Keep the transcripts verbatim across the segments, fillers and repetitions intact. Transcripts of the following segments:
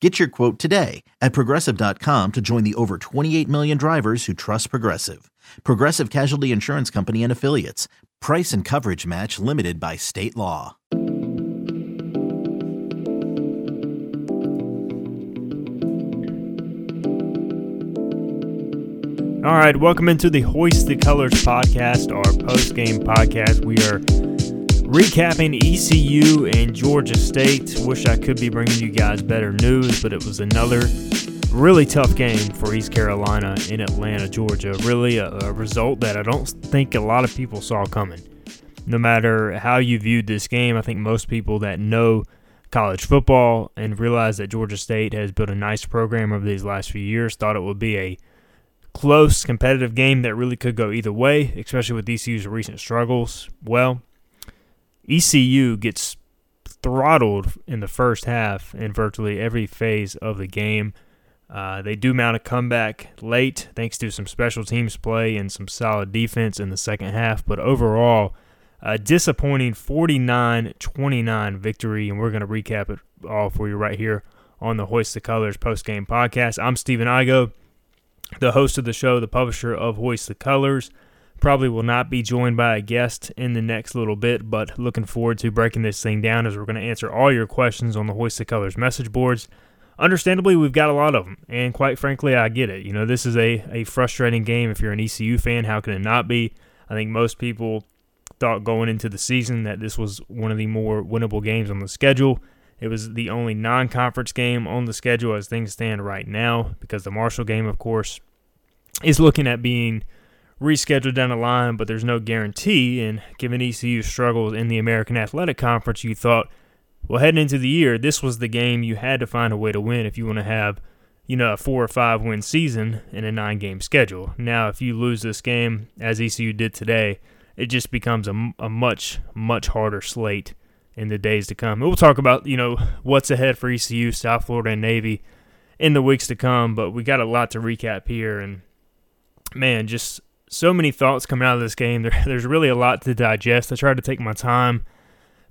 Get your quote today at Progressive dot com to join the over twenty-eight million drivers who trust Progressive. Progressive Casualty Insurance Company and Affiliates. Price and coverage match limited by state law. All right, welcome into the Hoist the Colors podcast, our post-game podcast. We are recapping E C U and Georgia State. Wish I could be bringing you guys better news, but it was another really tough game for East Carolina in Atlanta, Georgia. Really a, a result that I don't think a lot of people saw coming. No matter how you viewed this game, I think most people that know college football and realize that Georgia State has built a nice program over these last few years thought it would be a close, competitive game that really could go either way, especially with E C U's recent struggles. Well, E C U gets throttled in the first half in virtually every phase of the game. Uh, they do mount a comeback late thanks to some special teams play and some solid defense in the second half. But overall, a disappointing forty-nine twenty-nine victory, and we're going to recap it all for you right here on the Hoist the Colors post-game podcast. I'm Steven Igo, the host of the show, the publisher of Hoist the Colors. Probably will not be joined by a guest in the next little bit, but looking forward to breaking this thing down as we're going to answer all your questions on the Hoist the Colors message boards. Understandably, we've got a lot of them, and quite frankly, I get it. You know, this is a, a frustrating game. If you're an E C U fan, how can it not be? I think most people thought going into the season that this was one of the more winnable games on the schedule. It was the only non-conference game on the schedule as things stand right now, because the Marshall game, of course, is looking at being rescheduled down the line, but there's no guarantee. And given E C U's struggles in the American Athletic Conference, you thought, well, heading into the year, this was the game you had to find a way to win if you want to have, you know, a four or five win season in a nine game schedule. Now, if you lose this game, as E C U did today, it just becomes a, a much, much harder slate in the days to come. And we'll talk about, you know, what's ahead for E C U, South Florida, and Navy in the weeks to come, but we got a lot to recap here. And man, just so many thoughts coming out of this game. There, there's really a lot to digest. I tried to take my time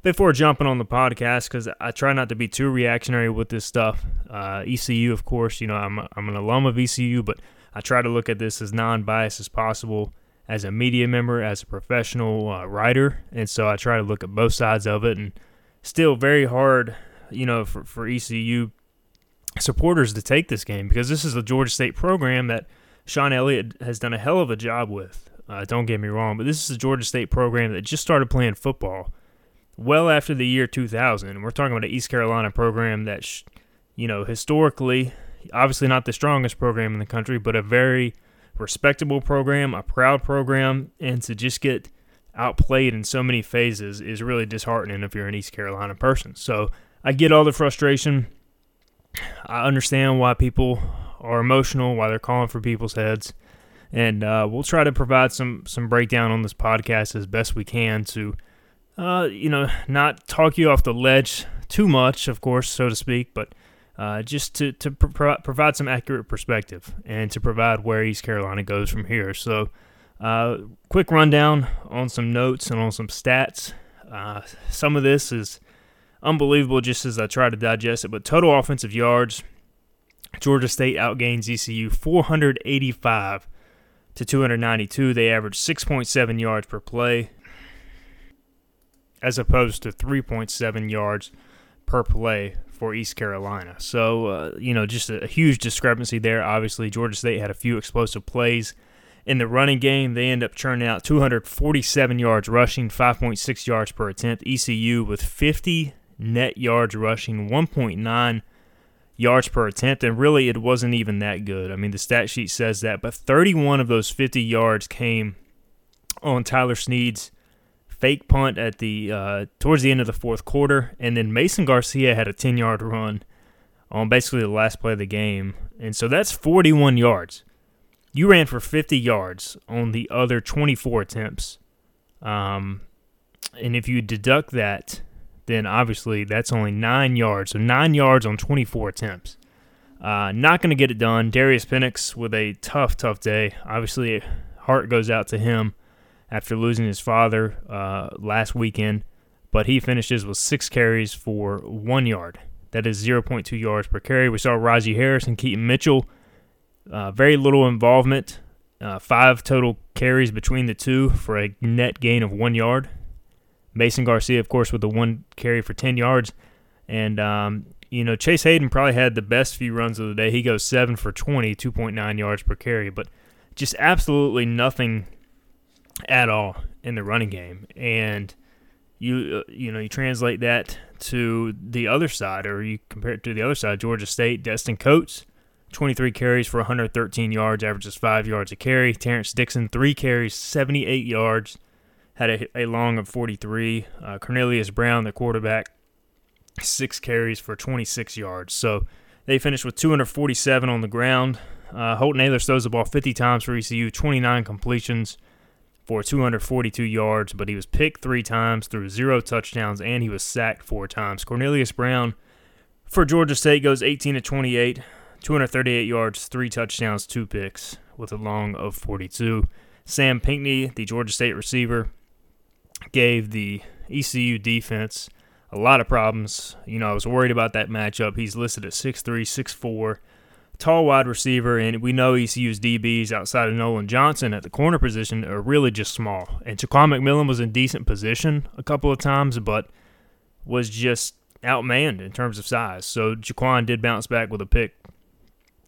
before jumping on the podcast because I try not to be too reactionary with this stuff. Uh, E C U, of course, you know, I'm I'm an alum of E C U, but I try to look at this as non-biased as possible as a media member, as a professional uh, writer, and so I try to look at both sides of it. And still very hard, you know, for, for E C U supporters to take this game because this is a Georgia State program that Sean Elliott has done a hell of a job with. Uh, don't get me wrong, but this is a Georgia State program that just started playing football well after the year two thousand. We're talking about an East Carolina program that, sh- you know, historically, obviously not the strongest program in the country, but a very respectable program, a proud program, and to just get outplayed in so many phases is really disheartening if you're an East Carolina person. So I get all the frustration. I understand why people are emotional, while they're calling for people's heads. And uh, we'll try to provide some some breakdown on this podcast as best we can to, uh, you know, not talk you off the ledge too much, of course, so to speak, but uh, just to, to pro- provide some accurate perspective and to provide where East Carolina goes from here. So uh, quick rundown on some notes and on some stats. Uh, some of this is unbelievable just as I try to digest it, but total offensive yards, Georgia State outgains E C U four eighty-five to two ninety-two. They average six point seven yards per play as opposed to three point seven yards per play for East Carolina. So, uh, you know, just a huge discrepancy there. Obviously, Georgia State had a few explosive plays in the running game. They end up churning out two forty-seven yards rushing, five point six yards per attempt. E C U with fifty net yards rushing, one point nine yards per attempt, and really it wasn't even that good. I mean, the stat sheet says that, but thirty-one of those fifty yards came on Tyler Snead's fake punt at the uh, towards the end of the fourth quarter, and then Mason Garcia had a ten-yard run on basically the last play of the game, and so that's forty-one yards. You ran for fifty yards on the other twenty-four attempts Um, and if you deduct that, then obviously that's only nine yards. So nine yards on twenty-four attempts. Uh, not going to get it done. Darius Penix with a tough, tough day. Obviously, heart goes out to him after losing his father uh, last weekend. But he finishes with six carries for one yard. That is zero point two yards per carry. We saw Raji Harris and Keaton Mitchell. Uh, very little involvement. Uh, five total carries between the two for a net gain of one yard. Mason Garcia, of course, with the one carry for ten yards. And, um, you know, Chase Hayden probably had the best few runs of the day. He goes seven for twenty, two point nine yards per carry. But just absolutely nothing at all in the running game. And You you know, you translate that to the other side, or you compare it to the other side, Georgia State, Destin Coates, twenty-three carries for one hundred thirteen yards, averages five yards a carry. Terrence Dixon, three carries, seventy-eight yards, had a, a long of forty-three. Uh, Cornelius Brown, the quarterback, six carries for twenty-six yards. So they finished with two hundred forty-seven on the ground. Uh, Holton Ahlers throws the ball fifty times for E C U, twenty-nine completions for two hundred forty-two yards, but he was picked three times, threw zero touchdowns, and he was sacked four times. Cornelius Brown for Georgia State goes eighteen to twenty-eight, two hundred thirty-eight yards, three touchdowns, two picks, with a long of forty-two. Sam Pinckney, the Georgia State receiver, gave the E C U defense a lot of problems. You know, I was worried about that matchup. He's listed at six three, six four. Tall wide receiver, and we know E C U's D Bs outside of Nolan Johnson at the corner position are really just small. And Ja'Quan McMillan was in decent position a couple of times, but was just outmanned in terms of size. So Ja'Quan did bounce back with a pick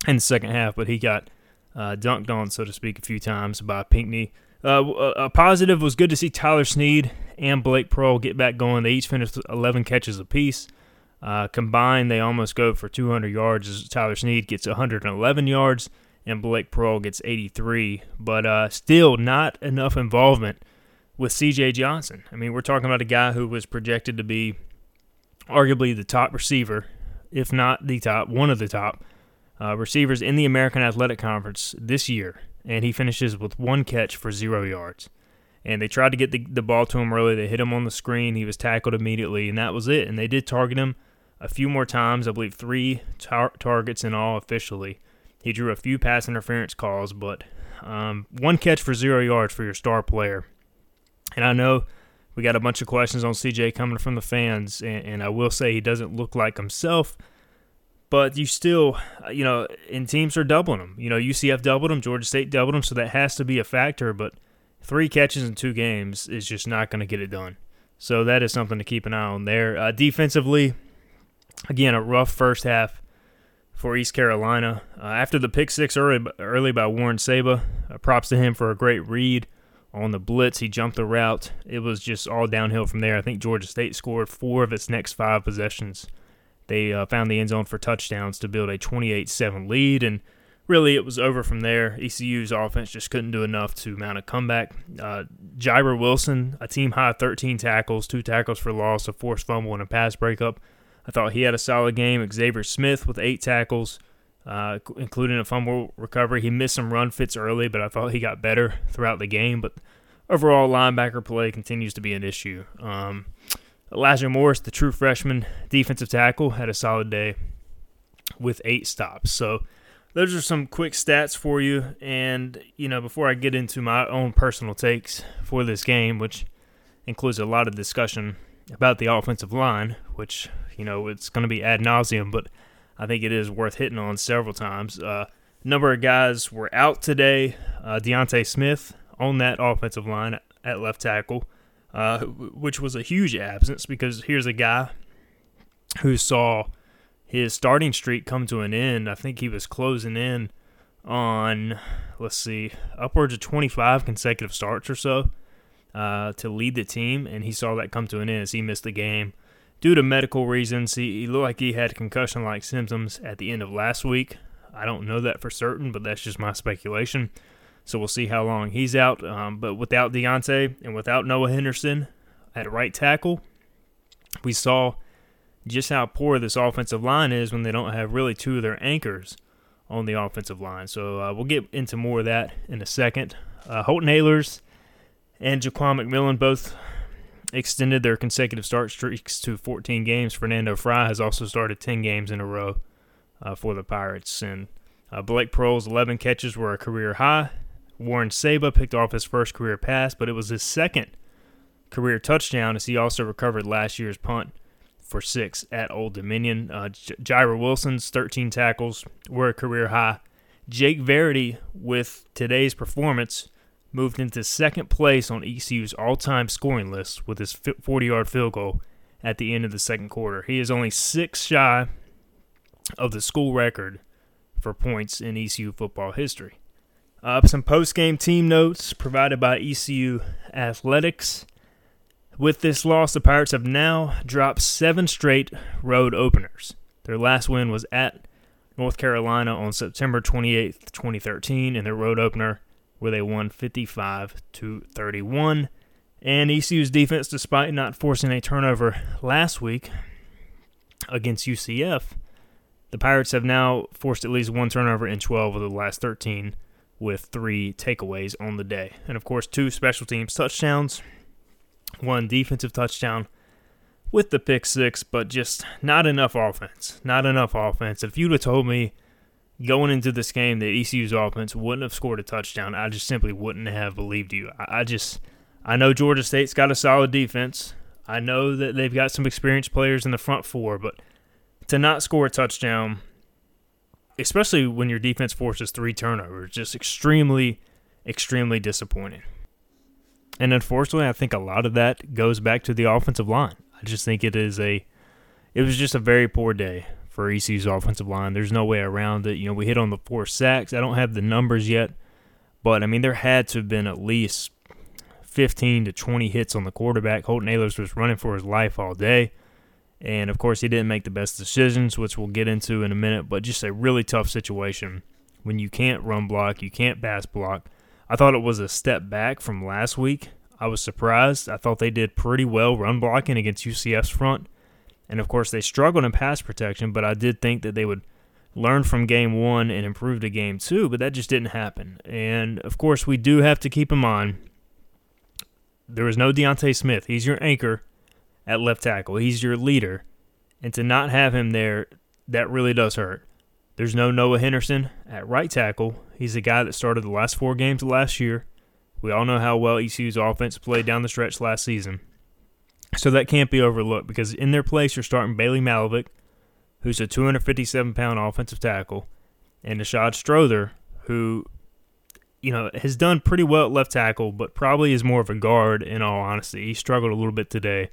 in the second half, but he got uh, dunked on, so to speak, a few times by Pinckney. Uh, a positive was good to see Tyler Snead and Blake Proehl get back going. They each finished with eleven catches apiece. Uh, combined, they almost go for two hundred yards as Tyler Snead gets one hundred eleven yards and Blake Proehl gets eighty-three. But uh, still not enough involvement with C J. Johnson. I mean, we're talking about a guy who was projected to be arguably the top receiver, if not the top, one of the top uh, receivers in the American Athletic Conference this year. And he finishes with one catch for zero yards. And they tried to get the, the ball to him early. They hit him on the screen. He was tackled immediately, and that was it. And they did target him a few more times, I believe three tar- targets in all officially. He drew a few pass interference calls, but um, one catch for zero yards for your star player. And I know we got a bunch of questions on C J coming from the fans, and, and I will say he doesn't look like himself, but you still, you know, and teams are doubling him. You know, U C F doubled him, Georgia State doubled him, so that has to be a factor, but three catches in two games is just not going to get it done. So that is something to keep an eye on there. Uh, defensively, again, a rough first half for East Carolina. Uh, after the pick six early, early by Warren Saba, uh, props to him for a great read on the blitz. He jumped the route. It was just all downhill from there. I think Georgia State scored four of its next five possessions. They uh, found the end zone for touchdowns to build a twenty-eight seven lead, and really it was over from there. E C U's offense just couldn't do enough to mount a comeback. Uh, Jabbar Wilson, a team-high thirteen tackles, two tackles for loss, a forced fumble, and a pass breakup. I thought he had a solid game. Xavier Smith with eight tackles, uh, including a fumble recovery. He missed some run fits early, but I thought he got better throughout the game. But overall, linebacker play continues to be an issue. Um, Elijah Morris, the true freshman defensive tackle, had a solid day with eight stops. So those are some quick stats for you. And, you know, before I get into my own personal takes for this game, which includes a lot of discussion about the offensive line, which, you know, it's going to be ad nauseum, but I think it is worth hitting on several times. A uh, number of guys were out today. Uh, Deontay Smith on that offensive line at left tackle, uh, which was a huge absence because here's a guy who saw his starting streak come to an end. I think he was closing in on, let's see, upwards of twenty-five consecutive starts or so uh, to lead the team, and he saw that come to an end as he missed the game. Due to medical reasons, he looked like he had concussion-like symptoms at the end of last week. I don't know that for certain, but that's just my speculation. So we'll see how long he's out. Um, but without Deontay and without Noah Henderson at right tackle, we saw just how poor this offensive line is when they don't have really two of their anchors on the offensive line. So uh, we'll get into more of that in a second. Uh, Holton Ahlers and Ja'Quan McMillan both extended their consecutive start streaks to fourteen games. Fernando Fry has also started ten games in a row uh, for the Pirates. And uh, Blake Proehl's eleven catches were a career high. Warren Saba picked off his first career pass, but it was his second career touchdown, as he also recovered last year's punt for six at Old Dominion. Uh, J- Jira Wilson's thirteen tackles were a career high. Jake Verity, with today's performance, moved into second place on E C U's all-time scoring list with his forty-yard field goal at the end of the second quarter. He is only six shy of the school record for points in E C U football history. Uh, some post-game team notes provided by E C U Athletics. With this loss, the Pirates have now dropped seven straight road openers. Their last win was at North Carolina on September twenty-eighth, twenty thirteen, in their road opener, where they won fifty-five to thirty-one. And E C U's defense, despite not forcing a turnover last week against U C F, the Pirates have now forced at least one turnover in twelve of the last thirteen, with three takeaways on the day. And, of course, two special teams touchdowns, one defensive touchdown with the pick six, but just not enough offense. Not enough offense. If you'd have told me going into this game that E C U's offense wouldn't have scored a touchdown, I just simply wouldn't have believed you. I just, I know Georgia State's got a solid defense. I know that they've got some experienced players in the front four, but to not score a touchdown, especially when your defense forces three turnovers, just extremely, extremely disappointing. And unfortunately, I think a lot of that goes back to the offensive line. I just think it is a, it was just a very poor day for E C U's offensive line. There's no way around it. You know, we hit on the four sacks. I don't have the numbers yet, but, I mean, there had to have been at least fifteen to twenty hits on the quarterback. Holton Ahlers was running for his life all day, and, of course, he didn't make the best decisions, which we'll get into in a minute, but just a really tough situation when you can't run block, you can't pass block. I thought it was a step back from last week. I was surprised. I thought they did pretty well run blocking against U C F's front. And, of course, they struggled in pass protection, but I did think that they would learn from game one and improve to game two, but that just didn't happen. And, of course, we do have to keep in mind there was no Deontay Smith. He's your anchor at left tackle. He's your leader. And to not have him there, that really does hurt. There's no Noah Henderson at right tackle. He's a guy that started the last four games of last year. We all know how well E C U's offense played down the stretch last season. So that can't be overlooked, because in their place you're starting Bailey Malavic, who's a two hundred fifty-seven pound offensive tackle, and Nashad Strother, who, you know, has done pretty well at left tackle, but probably is more of a guard in all honesty. He struggled a little bit today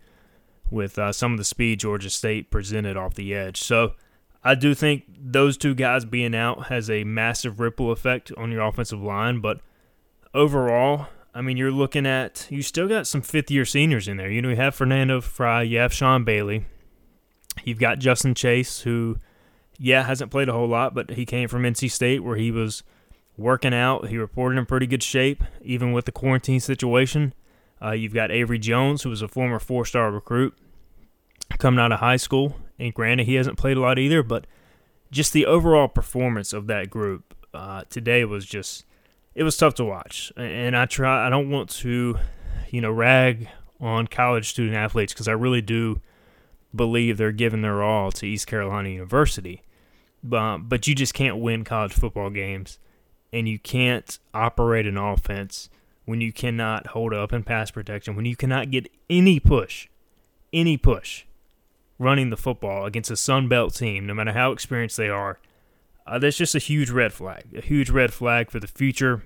with uh, some of the speed Georgia State presented off the edge. So I do think those two guys being out has a massive ripple effect on your offensive line, but overall, I mean, you're looking at, you still got some fifth-year seniors in there. You know, you have Fernando Fry, you have Sean Bailey, you've got Justin Chase, who, yeah, hasn't played a whole lot, but he came from N C State where he was working out. He reported in pretty good shape, even with the quarantine situation. Uh, you've got Avery Jones, who was a former four-star recruit coming out of high school, and granted, he hasn't played a lot either, but just the overall performance of that group uh, today was just, it was tough to watch, and I try. I don't want to, you know, rag on college student athletes, because I really do believe they're giving their all to East Carolina University. Um, but you just can't win college football games, and you can't operate an offense when you cannot hold up in pass protection, when you cannot get any push, any push, running the football against a Sun Belt team, no matter how experienced they are. Uh, that's just a huge red flag, a huge red flag for the future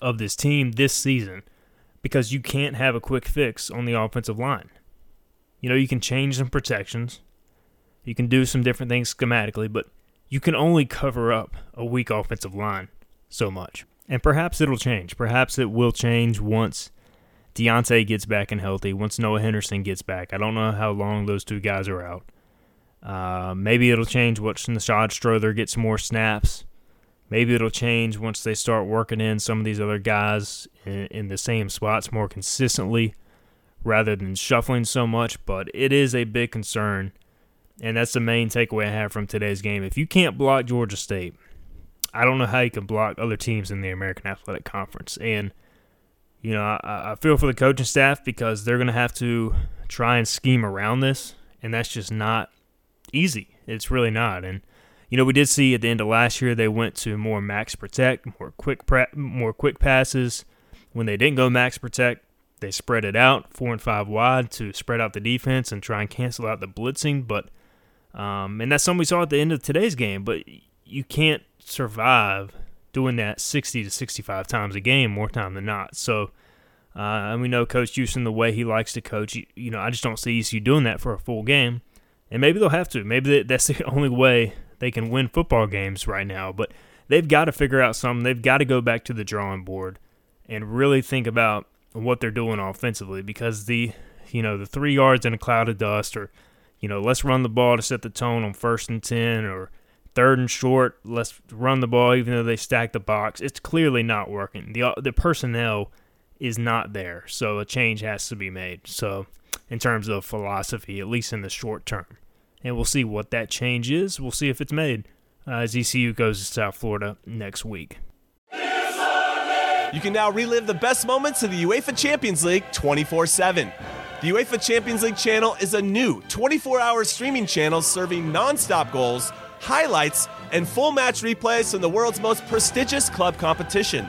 of this team this season, because you can't have a quick fix on the offensive line. You know, you can change some protections. You can do some different things schematically, but you can only cover up a weak offensive line so much. And perhaps it'll change. Perhaps it will change once Deontay gets back and healthy, once Noah Henderson gets back. I don't know how long those two guys are out. Uh, maybe it'll change once Nashad Strother gets more snaps. Maybe it'll change once they start working in some of these other guys in, in the same spots more consistently rather than shuffling so much. But it is a big concern, and that's the main takeaway I have from today's game. If you can't block Georgia State, I don't know how you can block other teams in the American Athletic Conference. And you know, I, I feel for the coaching staff because they're going to have to try and scheme around this, and that's just not easy. It's really not. And, you know, we did see at the end of last year they went to more max protect, more quick pre- more quick passes. When they didn't go max protect, they spread it out four and five wide to spread out the defense and try and cancel out the blitzing. But um, and that's something we saw at the end of today's game. But you can't survive doing that sixty to sixty-five times a game, more time than not. So, uh, and we know Coach Houston, the way he likes to coach, you, you know, I just don't see E C U doing that for a full game. And maybe they'll have to. Maybe they, that's the only way they can win football games right now. But they've got to figure out something. They've got to go back to the drawing board and really think about what they're doing offensively, because the, you know, the three yards in a cloud of dust, or, you know, let's run the ball to set the tone on first and ten, or third and short, let's run the ball even though they stack the box. It's clearly not working. The the personnel is not there, so a change has to be made. So in terms of philosophy, at least in the short term. And we'll see what that change is. We'll see if it's made uh, as E C U goes to South Florida next week. You can now relive the best moments of the UEFA Champions League twenty-four seven. The UEFA Champions League channel is a new twenty-four hour streaming channel serving non-stop goals, highlights, and full match replays from the world's most prestigious club competition.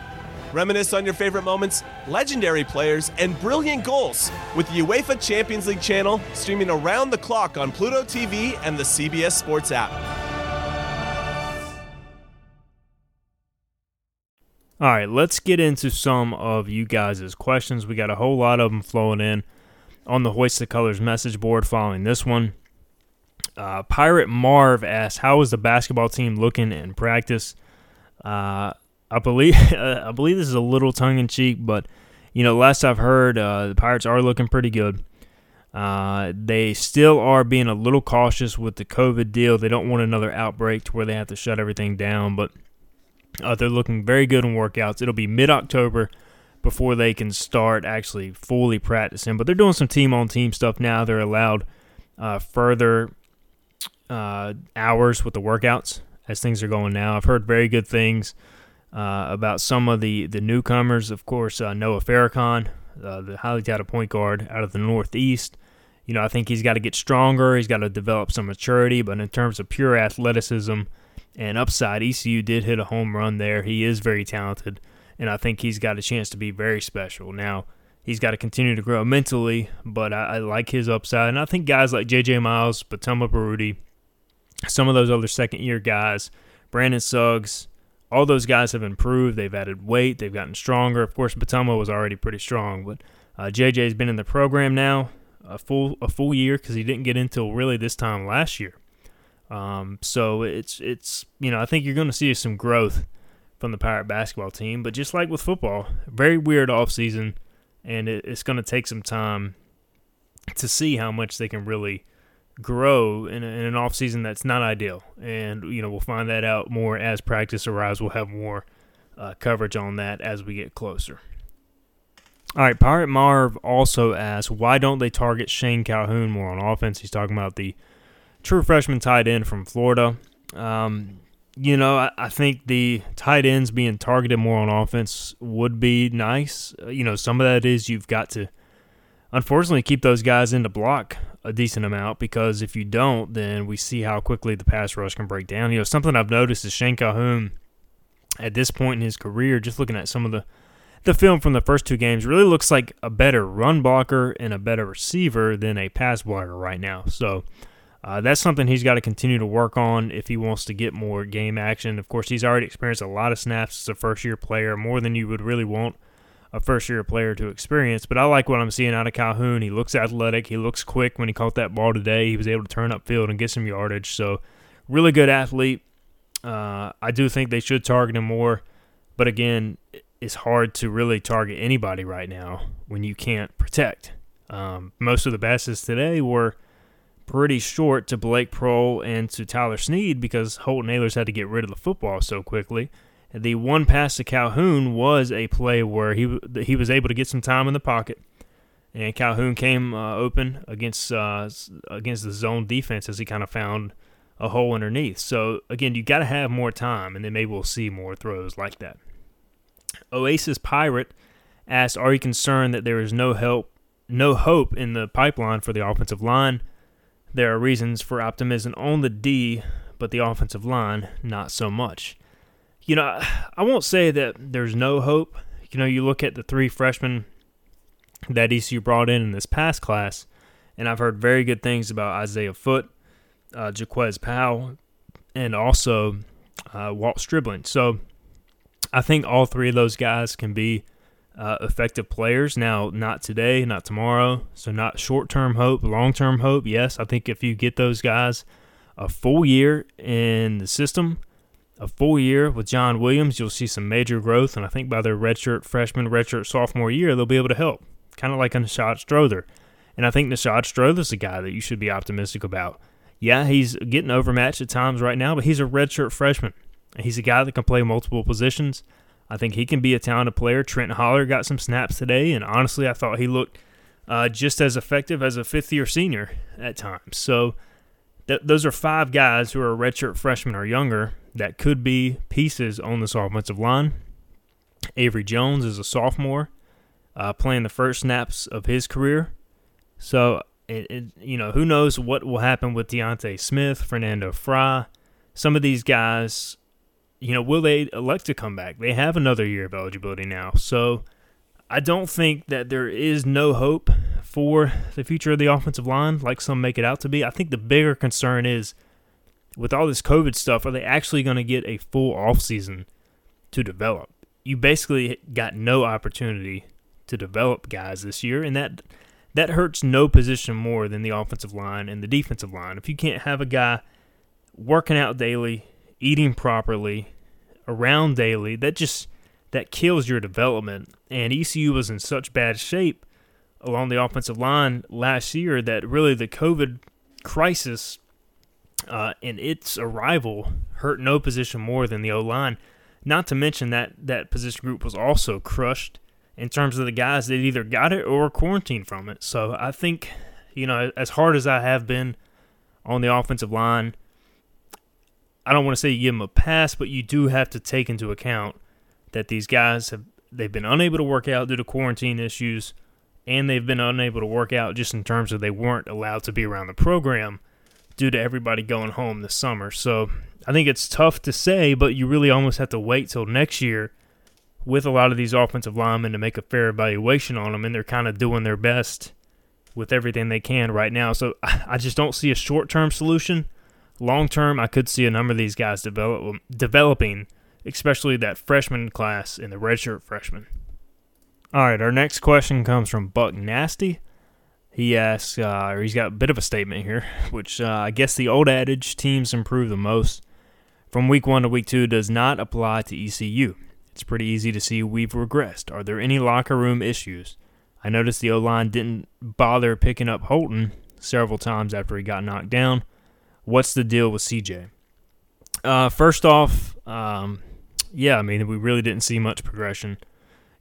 Reminisce on your favorite moments, legendary players, and brilliant goals with the UEFA Champions League channel streaming around the clock on Pluto T V and the C B S Sports app. All right, let's get into some of you guys' questions. We got a whole lot of them flowing in on the Hoist the Colors message board following this one. Uh, Pirate Marv asked, how is the basketball team looking in practice? Uh, I believe I believe this is a little tongue-in-cheek, but, you know, last I've heard, uh, the Pirates are looking pretty good. Uh, they still are being a little cautious with the COVID deal. They don't want another outbreak to where they have to shut everything down, but Uh, they're looking very good in workouts. It'll be mid-October before they can start actually fully practicing. But they're doing some team-on-team stuff now. They're allowed uh, further uh, hours with the workouts as things are going now. I've heard very good things uh, about some of the, the newcomers. Of course, uh, Noah Farrakhan, uh, the highly touted point guard out of the Northeast. You know, I think he's got to get stronger. He's got to develop some maturity. But in terms of pure athleticism and upside, E C U did hit a home run there. He is very talented, and I think he's got a chance to be very special. Now, he's got to continue to grow mentally, but I, I like his upside. And I think guys like J J Miles, Batuma Baruti, some of those other second-year guys, Brandon Suggs, all those guys have improved. They've added weight. They've gotten stronger. Of course, Batuma was already pretty strong, but uh, J J's been in the program now a full, a full year because he didn't get in until really this time last year. Um, so it's, it's, you know, I think you're going to see some growth from the Pirate basketball team, but just like with football, very weird off season, and it, it's going to take some time to see how much they can really grow in, a, in an off season that's not ideal. And, you know, we'll find that out more as practice arrives. We'll have more uh, coverage on that as we get closer. All right. Pirate Marv also asked, why don't they target Shane Calhoun more on offense? He's talking about the true freshman tight end from Florida. Um, you know, I, I think the tight ends being targeted more on offense would be nice. Uh, you know, some of that is you've got to, unfortunately, keep those guys in the block a decent amount, because if you don't, then we see how quickly the pass rush can break down. You know, something I've noticed is Shane Calhoun, at this point in his career, just looking at some of the, the film from the first two games, really looks like a better run blocker and a better receiver than a pass blocker right now. So, Uh, that's something he's got to continue to work on if he wants to get more game action. Of course, he's already experienced a lot of snaps as a first-year player, more than you would really want a first-year player to experience. But I like what I'm seeing out of Calhoun. He looks athletic. He looks quick. When he caught that ball today, he was able to turn upfield and get some yardage. So, really good athlete. Uh, I do think they should target him more. But, again, it's hard to really target anybody right now when you can't protect. Um, most of the passes today were pretty short to Blake Proehl and to Tyler Snead because Holton Ahlers had to get rid of the football so quickly. The one pass to Calhoun was a play where he he was able to get some time in the pocket, and Calhoun came uh, open against uh, against the zone defense as he kind of found a hole underneath. So, again, you got to have more time, and then maybe we'll see more throws like that. Oasis Pirate asked, are you concerned that there is no help, no hope in the pipeline for the offensive line? There are reasons for optimism on the D, but the offensive line, not so much. You know, I won't say that there's no hope. You know, you look at the three freshmen that E C U brought in in this past class, and I've heard very good things about Isaiah Foote, uh, Jaquez Powell, and also uh, Walt Stribling. So I think all three of those guys can be uh, effective players. Now, not today, not tomorrow, so not short-term hope, long-term hope. Yes, I think if you get those guys a full year in the system, a full year with John Williams, you'll see some major growth, and I think by their redshirt freshman, redshirt sophomore year, they'll be able to help, kind of like a Nashad Strother. And I think Nashad Strother's a guy that you should be optimistic about. Yeah, he's getting overmatched at times right now, but he's a redshirt freshman. He's a guy that can play multiple positions. I think he can be a talented player. Trent Holler got some snaps today, and honestly, I thought he looked uh, just as effective as a fifth-year senior at times. So th- those are five guys who are redshirt freshmen or younger that could be pieces on this offensive line. Avery Jones is a sophomore, uh, playing the first snaps of his career. So, it, it, you know, who knows what will happen with Deontay Smith, Fernando Fry. Some of these guys, you know, will they elect to come back? They have another year of eligibility now. So, I don't think that there is no hope for the future of the offensive line, like some make it out to be. I think the bigger concern is, with all this COVID stuff, are they actually going to get a full offseason to develop? You basically got no opportunity to develop guys this year, and that that hurts no position more than the offensive line and the defensive line. If you can't have a guy working out daily, eating properly, around daily, that just that kills your development. And E C U was in such bad shape along the offensive line last year that really the COVID crisis Uh, and its arrival hurt no position more than the O-line. Not to mention that that position group was also crushed in terms of the guys that either got it or quarantined from it. So I think, you know, as hard as I have been on the offensive line, I don't want to say you give them a pass, but you do have to take into account that these guys have they've been unable to work out due to quarantine issues, and they've been unable to work out just in terms of they weren't allowed to be around the program due to everybody going home this summer. So I think it's tough to say, but you really almost have to wait till next year with a lot of these offensive linemen to make a fair evaluation on them, and they're kind of doing their best with everything they can right now. So I just don't see a short-term solution. Long-term, I could see a number of these guys develop, developing, especially that freshman class and the redshirt freshman. All right, our next question comes from Buck Nasty. He asks, uh, or he's got a bit of a statement here, which uh, I guess the old adage, teams improve the most from week one to week two, does not apply to E C U. It's pretty easy to see we've regressed. Are there any locker room issues? I noticed the O-line didn't bother picking up Holton several times after he got knocked down. What's the deal with C J? Uh, first off, um, yeah, I mean, we really didn't see much progression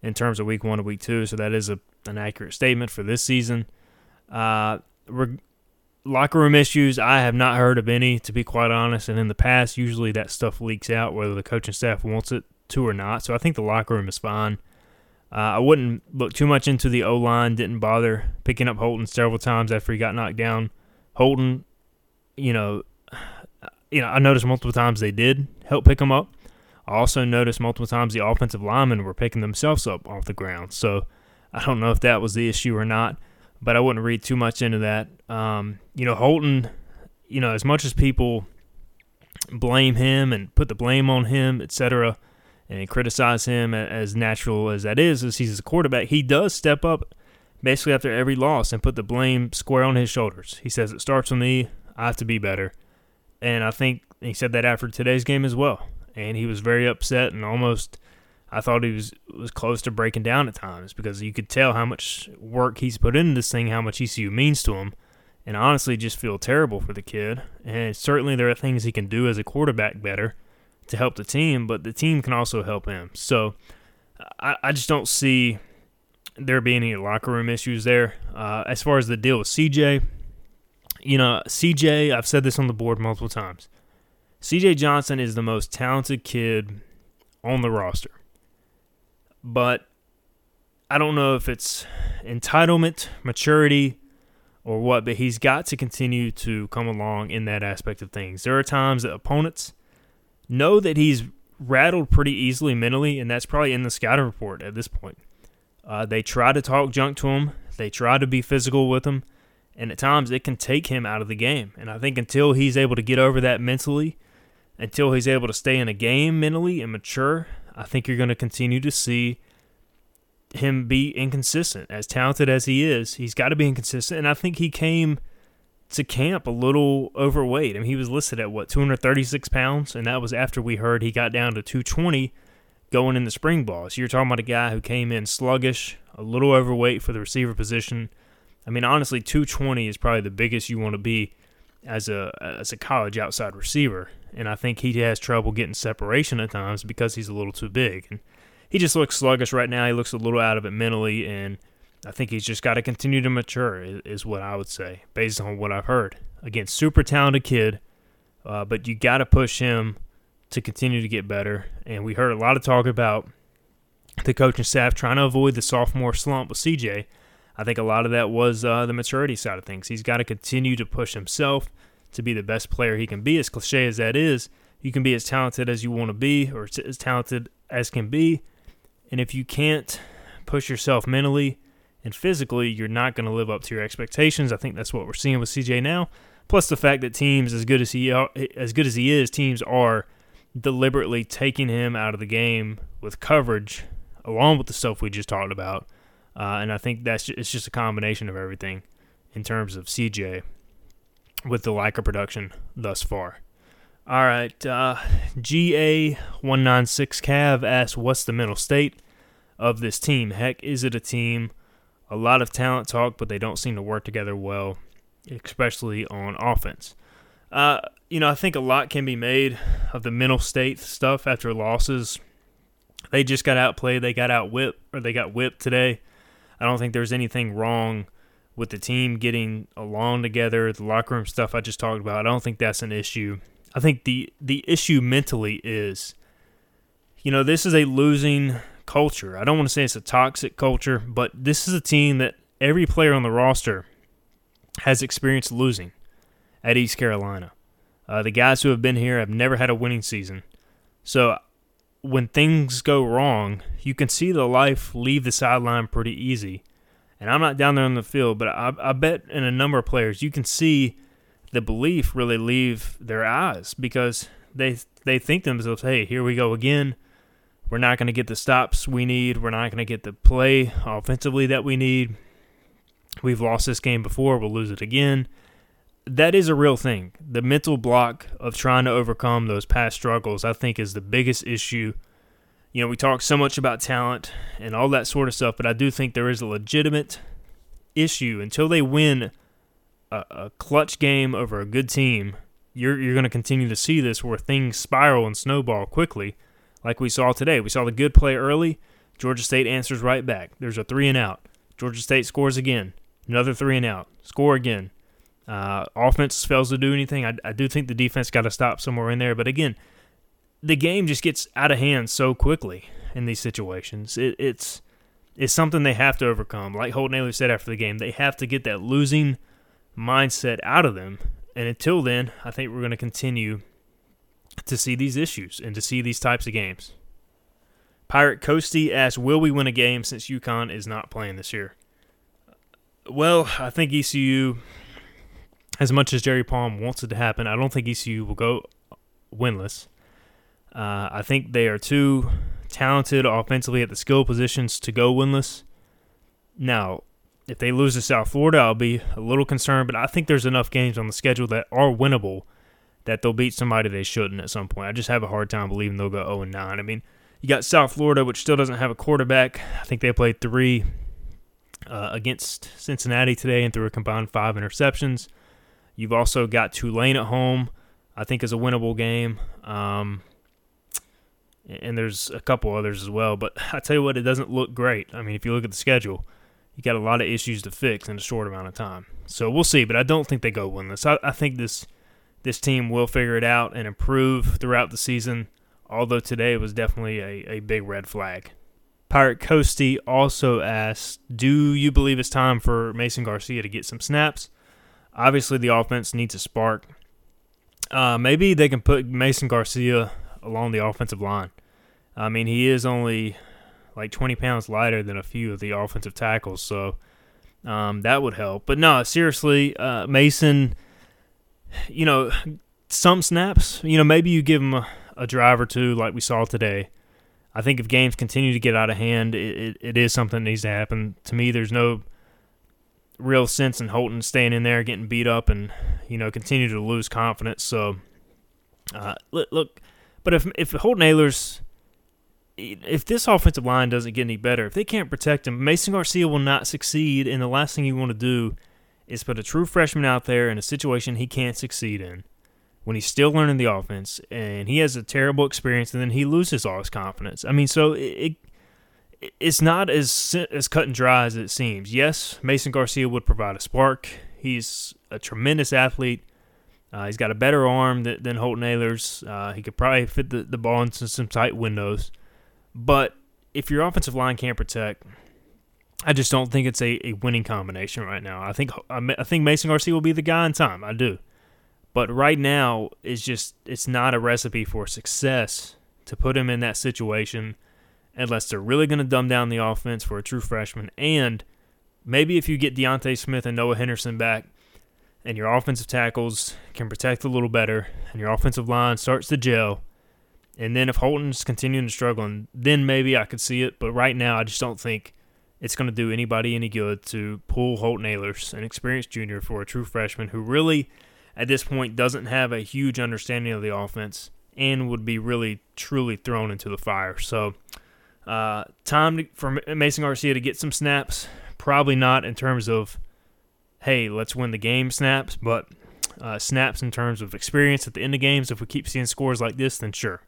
in terms of week one to week two, so that is a, an accurate statement for this season. Uh, re- locker room issues, I have not heard of any, to be quite honest, and in the past, usually that stuff leaks out whether the coaching staff wants it to or not, so I think the locker room is fine. Uh, I wouldn't look too much into the O-line, didn't bother picking up Holton several times after he got knocked down. Holton, you know, you know, I noticed multiple times they did help pick him up. I also noticed multiple times the offensive linemen were picking themselves up off the ground, so I don't know if that was the issue or not. But I wouldn't read too much into that. Um, you know, Holton, you know, as much as people blame him and put the blame on him, et cetera, and criticize him, as natural as that is, as he's a quarterback, he does step up basically after every loss and put the blame square on his shoulders. He says, it starts with me, I have to be better. And I think he said that after today's game as well. And he was very upset and almost – I thought he was was close to breaking down at times because you could tell how much work he's put into this thing, how much E C U means to him, and I honestly just feel terrible for the kid. And certainly there are things he can do as a quarterback better to help the team, but the team can also help him. So I, I just don't see there being any locker room issues there. Uh, as far as the deal with C J, you know, C J, I've said this on the board multiple times, C J Johnson is the most talented kid on the roster. But I don't know if it's entitlement, maturity, or what, but he's got to continue to come along in that aspect of things. There are times that opponents know that he's rattled pretty easily mentally, and that's probably in the scouting report at this point. Uh, they try to talk junk to him. They try to be physical with him, and at times it can take him out of the game. And I think until he's able to get over that mentally, until he's able to stay in a game mentally and mature, I think you're going to continue to see him be inconsistent. As talented as he is, he's got to be inconsistent. And I think he came to camp a little overweight. I mean, he was listed at, what, two hundred thirty-six pounds? And that was after we heard he got down to two twenty going in the spring ball. So you're talking about a guy who came in sluggish, a little overweight for the receiver position. I mean, honestly, two twenty is probably the biggest you want to be as a as a college outside receiver. And I think he has trouble getting separation at times because he's a little too big. And he just looks sluggish right now. He looks a little out of it mentally, and I think he's just got to continue to mature is what I would say based on what I've heard. Again, super talented kid, uh, but you got to push him to continue to get better. And we heard a lot of talk about the coaching staff trying to avoid the sophomore slump with C J. I think a lot of that was uh, the maturity side of things. He's got to continue to push himself to be the best player he can be. As cliche as that is, you can be as talented as you want to be or as talented as can be. And if you can't push yourself mentally and physically, you're not going to live up to your expectations. I think that's what we're seeing with C J now. Plus the fact that teams, as good as he as good as he is, teams are deliberately taking him out of the game with coverage, along with the stuff we just talked about. Uh, and I think that's just, it's just a combination of everything in terms of C J with the Leica production thus far. All right, uh, G A one ninety-six Cav asks, what's the mental state of this team? Heck, is it a team? A lot of talent talk, but they don't seem to work together well, especially on offense. Uh, you know, I think a lot can be made of the mental state stuff after losses. They just got outplayed. They got out whipped, or they got whipped today. I don't think there's anything wrong with the team getting along together. The locker room stuff I just talked about, I don't think that's an issue. I think the, the issue mentally is, you know, this is a losing culture. I don't want to say it's a toxic culture, but this is a team that every player on the roster has experienced losing at East Carolina. Uh, the guys who have been here have never had a winning season. So when things go wrong, you can see the life leave the sideline pretty easy. And I'm not down there on the field, but I, I bet in a number of players you can see the belief really leave their eyes because they they think to themselves, hey, here we go again. We're not going to get the stops we need. We're not going to get the play offensively that we need. We've lost this game before. We'll lose it again. That is a real thing. The mental block of trying to overcome those past struggles, I think, is the biggest issue. You know, we talk so much about talent and all that sort of stuff, but I do think there is a legitimate issue until they win a clutch game over a good team. You're you're going to continue to see this where things spiral and snowball quickly, like we saw today. We saw the good play early. Georgia State answers right back. There's a three and out. Georgia State scores again. Another three and out. Score again. Uh, offense fails to do anything. I, I do think the defense got to stop somewhere in there. But again, the game just gets out of hand so quickly in these situations. It, it's it's something they have to overcome. Like Holton Ahlers said after the game, they have to get that losing mindset out of them, and until then I think we're going to continue to see these issues and to see these types of games. Pirate Coasty asks, will we win a game since UConn is not playing this year? Well, I think E C U, as much as Jerry Palm wants it to happen, I don't think E C U will go winless. Uh, I think they are too talented offensively at the skill positions to go winless. Now, if they lose to South Florida, I'll be a little concerned, but I think there's enough games on the schedule that are winnable that they'll beat somebody they shouldn't at some point. I just have a hard time believing they'll go oh and nine. I mean, you got South Florida, which still doesn't have a quarterback. I think they played three uh, against Cincinnati today and threw a combined five interceptions. You've also got Tulane at home, I think is a winnable game. Um, and there's a couple others as well, but I tell you what, it doesn't look great. I mean, if you look at the schedule, you got a lot of issues to fix in a short amount of time. So we'll see, but I don't think they go winless. I, I think this this team will figure it out and improve throughout the season, although today was definitely a, a big red flag. Pirate Coastie also asks, do you believe it's time for Mason Garcia to get some snaps? Obviously, the offense needs a spark. Uh, maybe they can put Mason Garcia along the offensive line. I mean, he is only like twenty pounds lighter than a few of the offensive tackles, so um, that would help. But no, seriously, uh, Mason, you know, some snaps, you know, maybe you give him a, a drive or two like we saw today. I think if games continue to get out of hand, it, it, it is something that needs to happen. To me, there's no real sense in Holton staying in there, getting beat up, and, you know, continue to lose confidence. So, uh, look, but if if Holton Ahlers, if this offensive line doesn't get any better, if they can't protect him, Mason Garcia will not succeed, and the last thing you want to do is put a true freshman out there in a situation he can't succeed in when he's still learning the offense, and he has a terrible experience, and then he loses all his confidence. I mean, so it, it it's not as as cut and dry as it seems. Yes, Mason Garcia would provide a spark. He's a tremendous athlete. Uh, he's got a better arm than, than Holton Ahlers. Uh, he could probably fit the, the ball into some tight windows. But if your offensive line can't protect, I just don't think it's a, a winning combination right now. I think I think Mason Garcia will be the guy in time. I do. But right now, it's just it's not a recipe for success to put him in that situation unless they're really going to dumb down the offense for a true freshman. And maybe if you get Deontay Smith and Noah Henderson back and your offensive tackles can protect a little better and your offensive line starts to gel, and then if Holton's continuing to struggle, then maybe I could see it. But right now, I just don't think it's going to do anybody any good to pull Holton Ahlers, an experienced junior, for a true freshman who really at this point doesn't have a huge understanding of the offense and would be really, truly thrown into the fire. So uh, time to, for Mason Garcia to get some snaps, probably not in terms of, hey, let's win the game snaps, but uh, snaps in terms of experience at the end of games. If we keep seeing scores like this, then sure.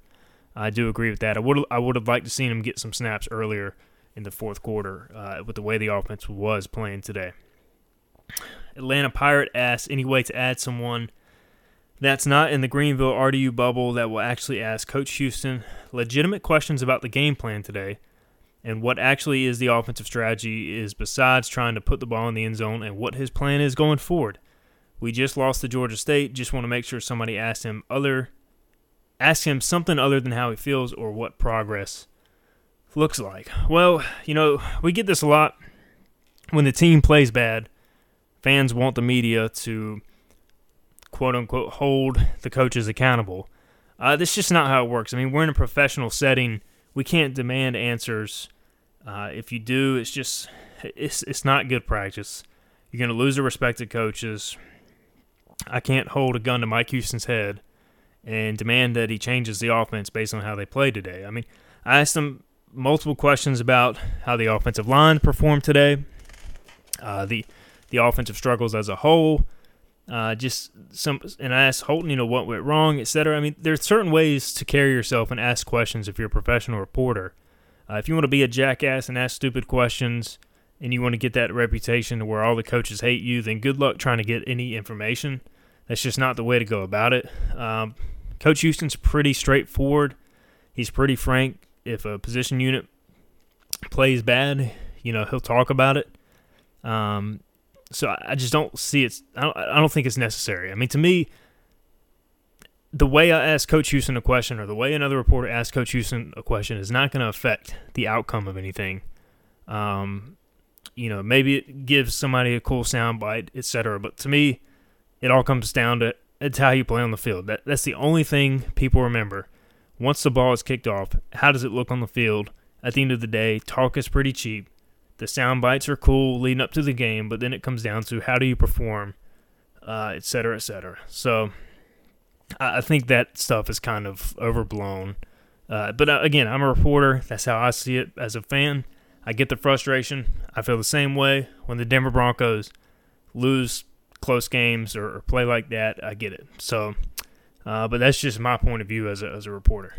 I do agree with that. I would I would have liked to seen him get some snaps earlier in the fourth quarter uh, with the way the offense was playing today. Atlanta Pirate asks, any way to add someone that's not in the Greenville R D U bubble that will actually ask Coach Houston legitimate questions about the game plan today and what actually is the offensive strategy is besides trying to put the ball in the end zone and what his plan is going forward. We just lost to Georgia State. Just want to make sure somebody asked him other ask him something other than how he feels or what progress looks like. Well, you know, we get this a lot when the team plays bad. Fans want the media to, quote-unquote, hold the coaches accountable. Uh, that's just not how it works. I mean, we're in a professional setting. We can't demand answers. Uh, if you do, it's just it's, it's not good practice. You're going to lose the respect of coaches. I can't hold a gun to Mike Houston's head and demand that he changes the offense based on how they play today. I mean, I asked him multiple questions about how the offensive line performed today. Uh, the... The offensive struggles as a whole, uh, just some, and I asked Holton, you know, what went wrong, et cetera. I mean, there's certain ways to carry yourself and ask questions if you're a professional reporter. Uh, if you want to be a jackass and ask stupid questions, and you want to get that reputation to where all the coaches hate you, then good luck trying to get any information. That's just not the way to go about it. Um, Coach Houston's pretty straightforward. He's pretty frank. If a position unit plays bad, you know, he'll talk about it. Um, So I just don't see it. I don't, I don't think it's necessary. I mean, to me, the way I ask Coach Houston a question or the way another reporter asks Coach Houston a question is not going to affect the outcome of anything. Um, you know, maybe it gives somebody a cool soundbite, et cetera. But to me, it all comes down to it's how you play on the field. That, that's the only thing people remember. Once the ball is kicked off, how does it look on the field? At the end of the day, talk is pretty cheap. The sound bites are cool leading up to the game, but then it comes down to how do you perform, uh, et cetera, et cetera. So I think that stuff is kind of overblown. Uh, but again, I'm a reporter. That's how I see it as a fan. I get the frustration. I feel the same way when the Denver Broncos lose close games or, or play like that. I get it. So, uh, but that's just my point of view as a, as a reporter.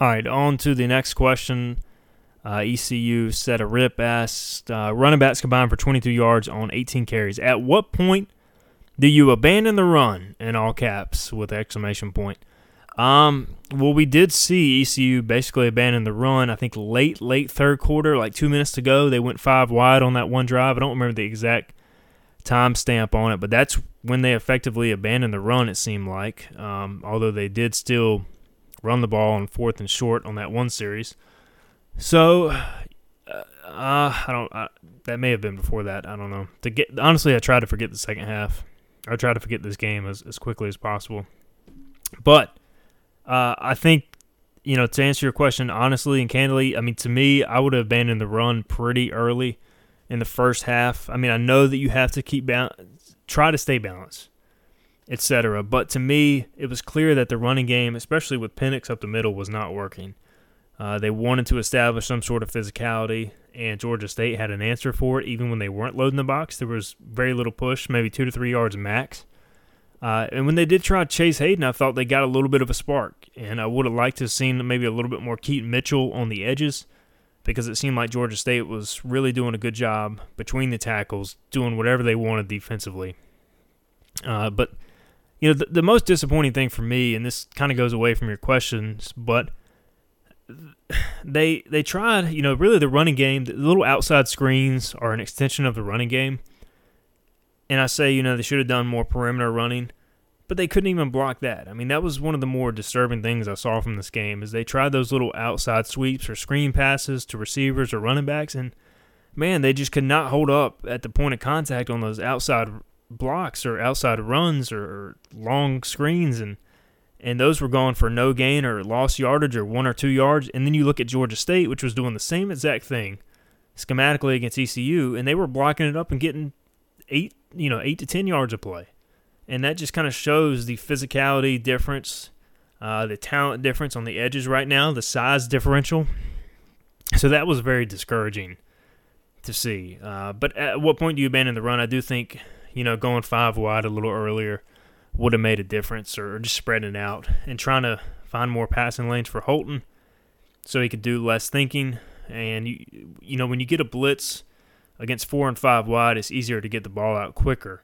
All right, on to the next question. Uh, E C U set a rip, asked, uh, running backs combined for twenty-two yards on eighteen carries. At what point do you abandon the run, in all caps, with exclamation point? Um, well, we did see E C U basically abandon the run, I think late, late third quarter, like two minutes to go. They went five wide on that one drive. I don't remember the exact time stamp on it, but that's when they effectively abandoned the run, it seemed like, um, although they did still run the ball on fourth and short on that one series. So, uh, I don't. I, that may have been before that. I don't know. To get honestly, I tried to forget the second half. I tried to forget this game as, as quickly as possible. But uh, I think, you know, to answer your question honestly and candidly, I mean, to me, I would have abandoned the run pretty early in the first half. I mean, I know that you have to keep ba- try to stay balanced, et cetera. But to me, it was clear that the running game, especially with Penix up the middle, was not working. Uh, they wanted to establish some sort of physicality, and Georgia State had an answer for it. Even when they weren't loading the box, there was very little push, maybe two to three yards max. Uh, and when they did try Chase Hayden, I thought they got a little bit of a spark, and I would have liked to have seen maybe a little bit more Keaton Mitchell on the edges, because it seemed like Georgia State was really doing a good job between the tackles, doing whatever they wanted defensively. Uh, but, you know, the, the most disappointing thing for me, and this kind of goes away from your questions, but They they tried, you know, really the running game, the little outside screens are an extension of the running game. And I say, you know, they should have done more perimeter running, but they couldn't even block that. I mean, that was one of the more disturbing things I saw from this game is they tried those little outside sweeps or screen passes to receivers or running backs, and, man, they just could not hold up at the point of contact on those outside blocks or outside runs or, or long screens, and And those were gone for no gain or lost yardage or one or two yards. And then you look at Georgia State, which was doing the same exact thing schematically against E C U, and they were blocking it up and getting eight, you know, eight to ten yards of play. And that just kind of shows the physicality difference, uh, the talent difference on the edges right now, the size differential. So that was very discouraging to see. Uh, but at what point do you abandon the run? I do think, you know, going five wide a little earlier would have made a difference, or just spreading out and trying to find more passing lanes for Holton so he could do less thinking. And, you, you know, when you get a blitz against four and five wide, it's easier to get the ball out quicker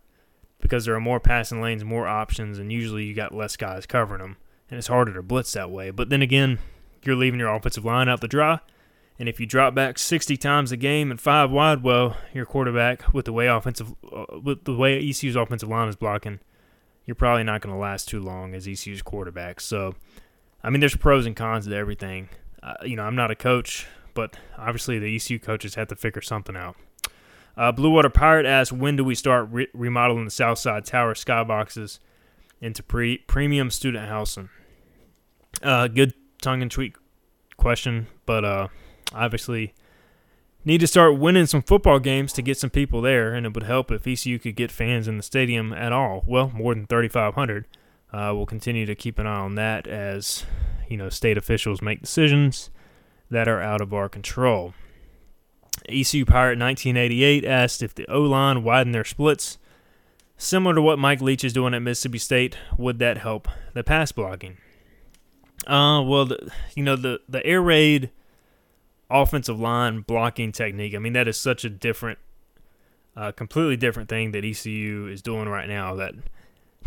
because there are more passing lanes, more options, and usually you got less guys covering them, and it's harder to blitz that way. But then again, you're leaving your offensive line out to dry, and if you drop back sixty times a game and five wide, well, your quarterback, with the way offensive, uh, with the way E C U's offensive line is blocking, you're probably not going to last too long as E C U's quarterback. So, I mean, there's pros and cons to everything. Uh, you know, I'm not a coach, but obviously the E C U coaches have to figure something out. Uh, Blue Water Pirate asks, when do we start re- remodeling the Southside Tower skyboxes into pre- premium student housing? Uh, good tongue-in-cheek question, but uh, obviously need to start winning some football games to get some people there, and it would help if E C U could get fans in the stadium at all. Well, more than thirty-five hundred. Uh, we'll continue to keep an eye on that as, you know, state officials make decisions that are out of our control. E C U Pirate nineteen eighty-eight asked if the O-line widen their splits, similar to what Mike Leach is doing at Mississippi State, would that help the pass blocking? Uh, well, the, you know, the, the air raid offensive line blocking technique, I mean, that is such a different, uh, completely different thing that E C U is doing right now, that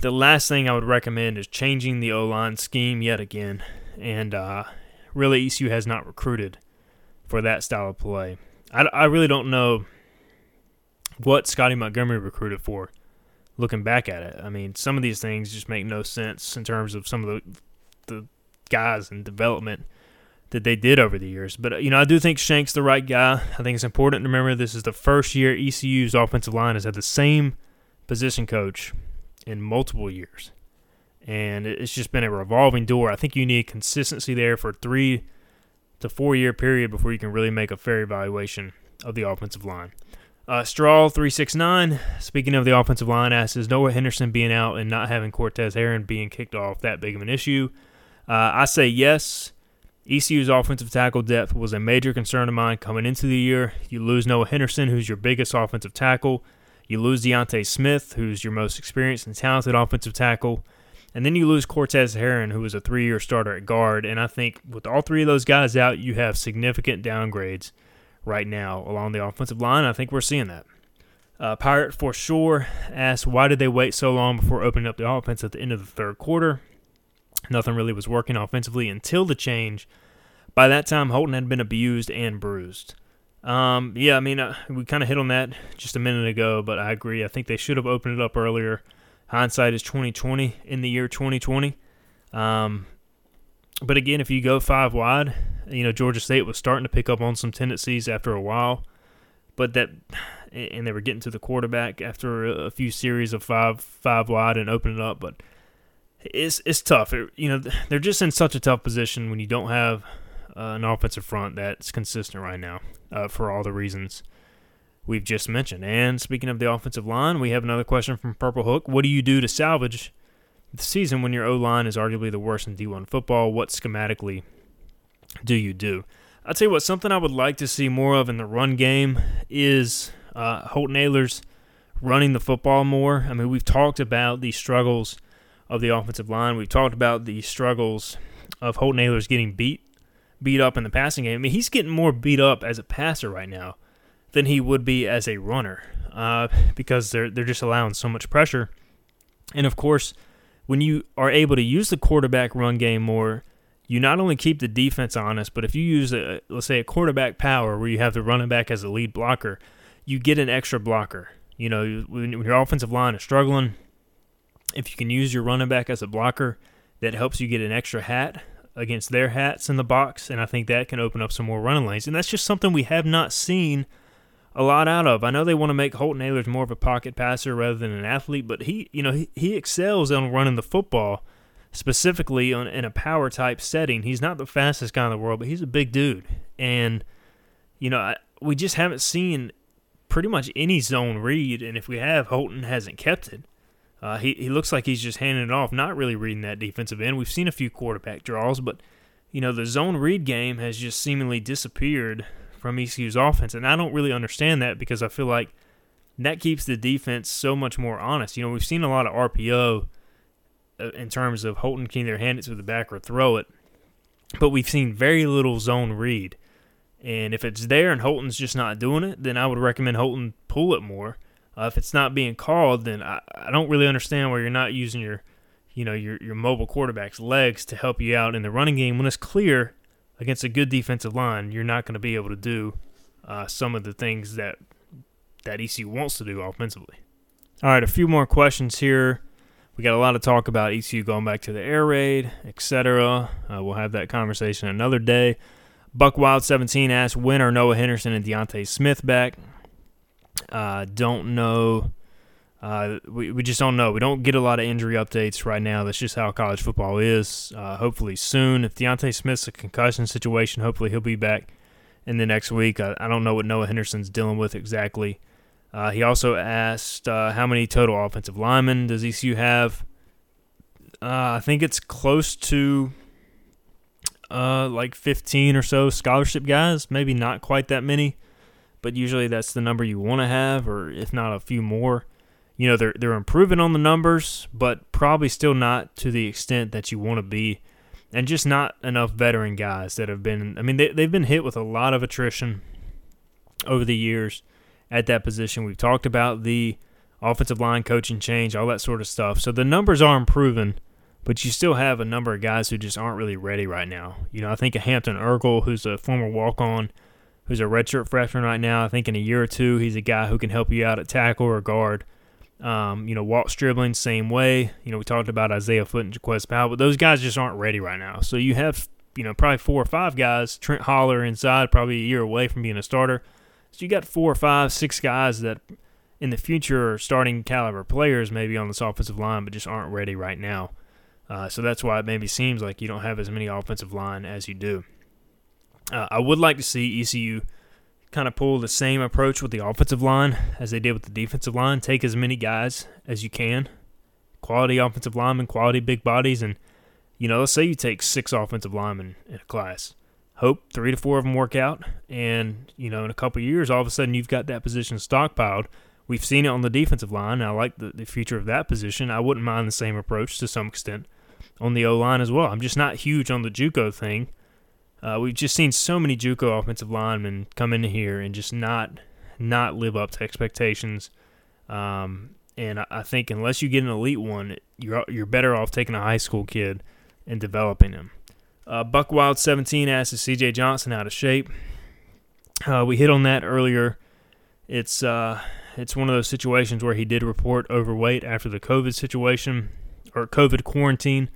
the last thing I would recommend is changing the O-line scheme yet again. And uh, really, E C U has not recruited for that style of play. I, I really don't know what Scotty Montgomery recruited for, looking back at it. I mean, some of these things just make no sense in terms of some of the, the guys and development that they did over the years. But, you know, I do think Shank's the right guy. I think it's important to remember this is the first year E C U's offensive line has had the same position coach in multiple years. And it's just been a revolving door. I think you need consistency there for three to four-year period before you can really make a fair evaluation of the offensive line. Uh, Straw three sixty-nine, speaking of the offensive line, asks, is Noah Henderson being out and not having Cortez Heron being kicked off that big of an issue? Uh, I say yes. E C U's offensive tackle depth was a major concern of mine coming into the year. You lose Noah Henderson, who's your biggest offensive tackle. You lose Deontay Smith, who's your most experienced and talented offensive tackle. And then you lose Cortez Heron, who was a three-year starter at guard. And I think with all three of those guys out, you have significant downgrades right now along the offensive line. I think we're seeing that. Uh, Pirate for sure asks, why did they wait so long before opening up the offense at the end of the third quarter? Nothing really was working offensively until the change. By that time, Holton had been abused and bruised. Um, yeah, I mean, uh, we kind of hit on that just a minute ago, but I agree. I think they should have opened it up earlier. Hindsight is twenty twenty in the year twenty twenty. Um, but again, if you go five wide, you know, Georgia State was starting to pick up on some tendencies after a while, but that, and they were getting to the quarterback after a few series of five five wide and opening it up, but it's it's tough. It, you know, they're just in such a tough position when you don't have uh, an offensive front that's consistent right now uh, for all the reasons we've just mentioned. And speaking of the offensive line, we have another question from Purple Hook. What do you do to salvage the season when your O-line is arguably the worst in D one football? What schematically do you do? I'll tell you what, something I would like to see more of in the run game is uh, Holton Ahlers running the football more. I mean, we've talked about the struggles of the offensive line. We've talked about the struggles of Holton Ahlers getting beat beat up in the passing game. I mean, he's getting more beat up as a passer right now than he would be as a runner uh, because they're they're just allowing so much pressure. And, of course, when you are able to use the quarterback run game more, you not only keep the defense honest, but if you use, a, let's say, a quarterback power where you have the running back as a lead blocker, you get an extra blocker. You know, when your offensive line is struggling, if you can use your running back as a blocker, that helps you get an extra hat against their hats in the box, and I think that can open up some more running lanes. And that's just something we have not seen a lot out of. I know they want to make Holton Ahlers more of a pocket passer rather than an athlete, but he, you know, he, he excels on running the football. Specifically on, in a power-type setting. He's not the fastest guy in the world, but he's a big dude. And, you know, I, we just haven't seen pretty much any zone read, and if we have, Holton hasn't kept it. Uh, he, he looks like he's just handing it off, not really reading that defensive end. We've seen a few quarterback draws, but, you know, the zone read game has just seemingly disappeared from E C U's offense, and I don't really understand that because I feel like that keeps the defense so much more honest. You know, we've seen a lot of R P O in terms of Holton can either hand it to the back or throw it. But we've seen very little zone read. And if it's there and Holton's just not doing it, then I would recommend Holton pull it more. Uh, if it's not being called, then I, I don't really understand why you're not using your, you know, your, your mobile quarterback's legs to help you out in the running game. When it's clear against a good defensive line, you're not going to be able to do uh, some of the things that, that E C U wants to do offensively. All right, a few more questions here. We got a lot of talk about E C U going back to the air raid, et cetera. Uh, we'll have that conversation another day. Buckwild seventeen asked, when are Noah Henderson and Deontay Smith back? Uh, don't know. Uh, we, we just don't know. We don't get a lot of injury updates right now. That's just how college football is. Uh, hopefully soon. If Deontay Smith's a concussion situation, hopefully he'll be back in the next week. I, I don't know what Noah Henderson's dealing with exactly. Uh, he also asked, uh, how many total offensive linemen does E C U have? Uh, I think it's close to uh, like fifteen or so scholarship guys. Maybe not quite that many, but usually that's the number you want to have, or if not a few more. You know, they're they're improving on the numbers, but probably still not to the extent that you want to be, and just not enough veteran guys that have been. I mean, they they've been hit with a lot of attrition over the years. At that position, we've talked about the offensive line coaching change, all that sort of stuff. So the numbers are improving, but you still have a number of guys who just aren't really ready right now. You know, I think a Hampton Urkel, who's a former walk-on, who's a redshirt freshman right now, I think in a year or two, he's a guy who can help you out at tackle or guard. Um, you know, Walt Stribling, same way. You know, we talked about Isaiah Foote and Jaquez Powell, but those guys just aren't ready right now. So you have, you know, probably four or five guys, Trent Holler inside, probably a year away from being a starter. So you got four or five, six guys that in the future are starting caliber players maybe on this offensive line but just aren't ready right now. Uh, so that's why it maybe seems like you don't have as many offensive line as you do. Uh, I would like to see E C U kind of pull the same approach with the offensive line as they did with the defensive line. Take as many guys as you can, quality offensive linemen, quality big bodies. And, you know, let's say you take six offensive linemen in a class. Hope three to four of them work out, and, you know, in a couple of years, all of a sudden you've got that position stockpiled. We've seen it on the defensive line. I like the, the future of that position. I wouldn't mind the same approach to some extent on the O-line as well. I'm just not huge on the JUCO thing. Uh, we've just seen so many JUCO offensive linemen come in here and just not not live up to expectations. Um, and I, I think unless you get an elite one, you're you're better off taking a high school kid and developing him. Uh, Buckwild seventeen asks, is C J. Johnson out of shape? Uh, we hit on that earlier. It's uh, it's one of those situations where he did report overweight after the COVID situation or COVID quarantine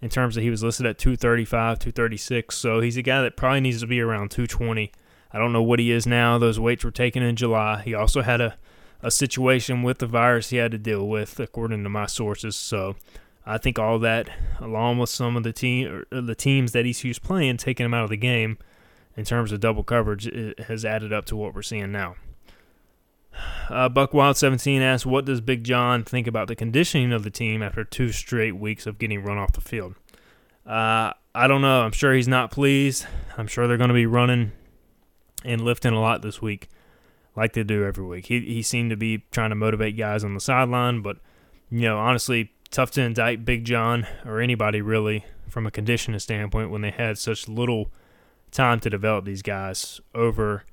in terms of he was listed at two thirty-five, two thirty-six. So he's a guy that probably needs to be around two twenty. I don't know what he is now. Those weights were taken in July. He also had a, a situation with the virus he had to deal with, according to my sources. So I think all that, along with some of the team, or the teams that E C U's playing, taking him out of the game in terms of double coverage, it has added up to what we're seeing now. Uh, Buckwild seventeen asks, what does Big John think about the conditioning of the team after two straight weeks of getting run off the field? Uh, I don't know. I'm sure he's not pleased. I'm sure they're going to be running and lifting a lot this week like they do every week. He he seemed to be trying to motivate guys on the sideline, but, you know, honestly, tough to indict Big John or anybody really from a conditioning standpoint when they had such little time to develop these guys over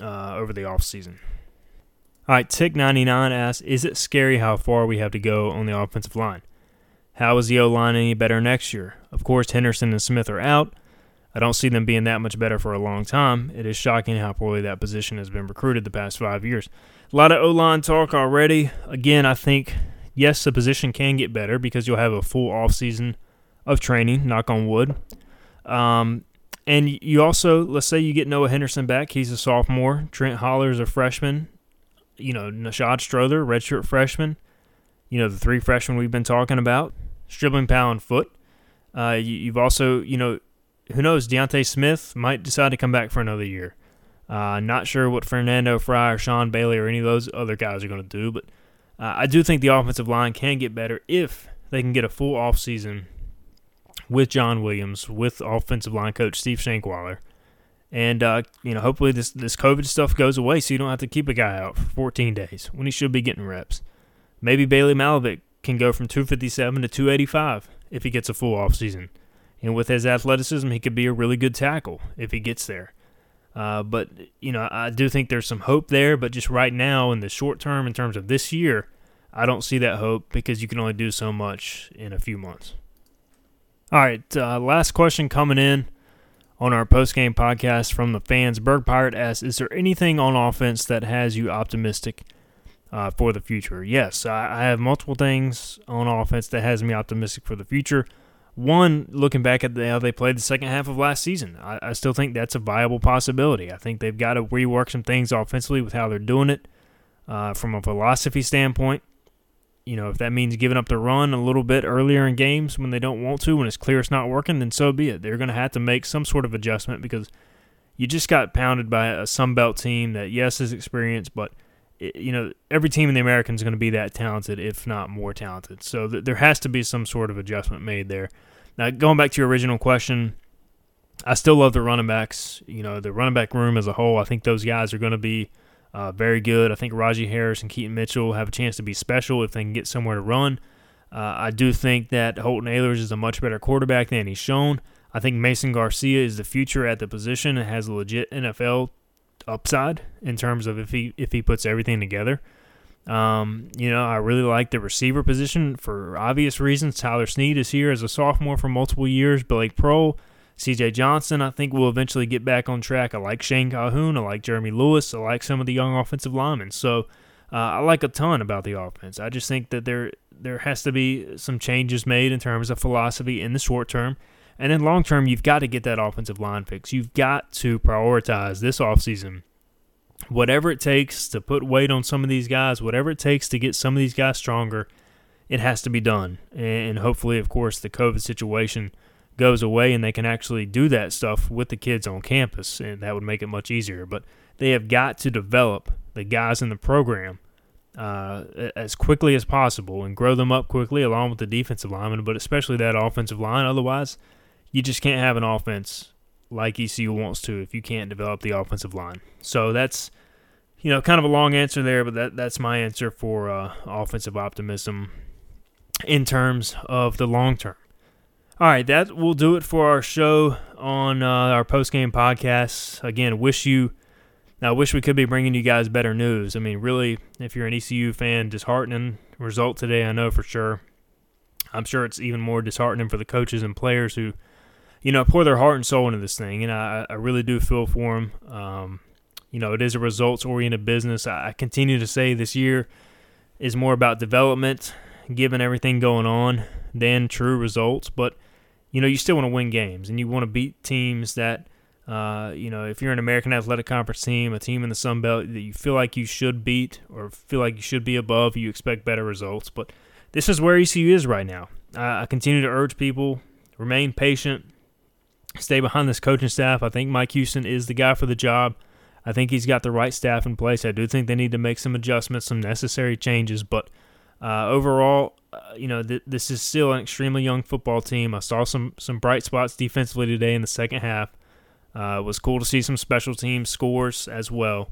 uh, over the offseason. All right, Tick ninety-nine asks, is it scary how far we have to go on the offensive line? How is the O-line any better next year? Of course, Henderson and Smith are out. I don't see them being that much better for a long time. It is shocking how poorly that position has been recruited the past five years. A lot of O-line talk already. Again, I think, yes, the position can get better because you'll have a full offseason of training, knock on wood. Um, and you also, let's say you get Noah Henderson back. He's a sophomore. Trent Holler is a freshman. You know, Nashad Strother, redshirt freshman. You know, the three freshmen we've been talking about. Stribling, Powell, and Foote. Uh, you, you've also, you know, who knows, Deontay Smith might decide to come back for another year. Uh, not sure what Fernando Fry or Sean Bailey or any of those other guys are going to do, but uh, I do think the offensive line can get better if they can get a full offseason with John Williams, with offensive line coach Steve Shankweiler. And, uh, you know, hopefully this, this COVID stuff goes away so you don't have to keep a guy out for fourteen days when he should be getting reps. Maybe Bailey Malavic can go from two fifty-seven to two eighty-five if he gets a full offseason. And with his athleticism, he could be a really good tackle if he gets there. Uh, but, you know, I do think there's some hope there. But just right now in the short term in terms of this year, I don't see that hope because you can only do so much in a few months. All right, uh, last question coming in on our post-game podcast from the fans. Berg Pirate asks, is there anything on offense that has you optimistic uh, for the future? Yes, I, I have multiple things on offense that has me optimistic for the future. One, looking back at the, how they played the second half of last season, I, I still think that's a viable possibility. I think they've got to rework some things offensively with how they're doing it uh, from a philosophy standpoint. You know, if that means giving up the run a little bit earlier in games when they don't want to, when it's clear it's not working, then so be it. They're going to have to make some sort of adjustment because you just got pounded by a Sunbelt team that, yes, is experienced, but, it, you know, every team in the American is going to be that talented, if not more talented. So th- there has to be some sort of adjustment made there. Now, going back to your original question, I still love the running backs. You know, the running back room as a whole, I think those guys are going to be uh, very good. I think Raji Harris and Keaton Mitchell have a chance to be special if they can get somewhere to run. Uh, I do think that Holton Ahlers is a much better quarterback than he's shown. I think Mason Garcia is the future at the position and has a legit N F L upside in terms of if he if he puts everything together. Um, you know, I really like the receiver position for obvious reasons. Tyler Snead is here as a sophomore for multiple years. Blake Proehl, C J. Johnson, I think will eventually get back on track. I like Shane Calhoun. I like Jeremy Lewis. I like some of the young offensive linemen. So uh, I like a ton about the offense. I just think that there there has to be some changes made in terms of philosophy in the short term. And then long term, you've got to get that offensive line fixed. You've got to prioritize this offseason. Whatever it takes to put weight on some of these guys, whatever it takes to get some of these guys stronger, it has to be done. And hopefully, of course, the COVID situation goes away and they can actually do that stuff with the kids on campus, and that would make it much easier. But they have got to develop the guys in the program uh, as quickly as possible and grow them up quickly along with the defensive linemen, but especially that offensive line. Otherwise, you just can't have an offense like E C U wants to if you can't develop the offensive line. So that's, you know, kind of a long answer there, but that that's my answer for uh, offensive optimism in terms of the long term. All right, that will do it for our show on uh, our post-game podcast. Again, wish you – I wish we could be bringing you guys better news. I mean, really, if you're an E C U fan, disheartening result today, I know for sure. I'm sure it's even more disheartening for the coaches and players who, you know, pour their heart and soul into this thing. And I, I really do feel for them. Um, you know, it is a results-oriented business. I continue to say this year is more about development, given everything going on, than true results. But, you know, you still want to win games, and you want to beat teams that, uh, you know, if you're an American Athletic Conference team, a team in the Sun Belt that you feel like you should beat or feel like you should be above, you expect better results. But this is where E C U is right now. Uh, I continue to urge people, remain patient, stay behind this coaching staff. I think Mike Houston is the guy for the job. I think he's got the right staff in place. I do think they need to make some adjustments, some necessary changes. But uh, overall, uh, you know, th- this is still an extremely young football team. I saw some some bright spots defensively today in the second half. Uh, it was cool to see some special team scores as well.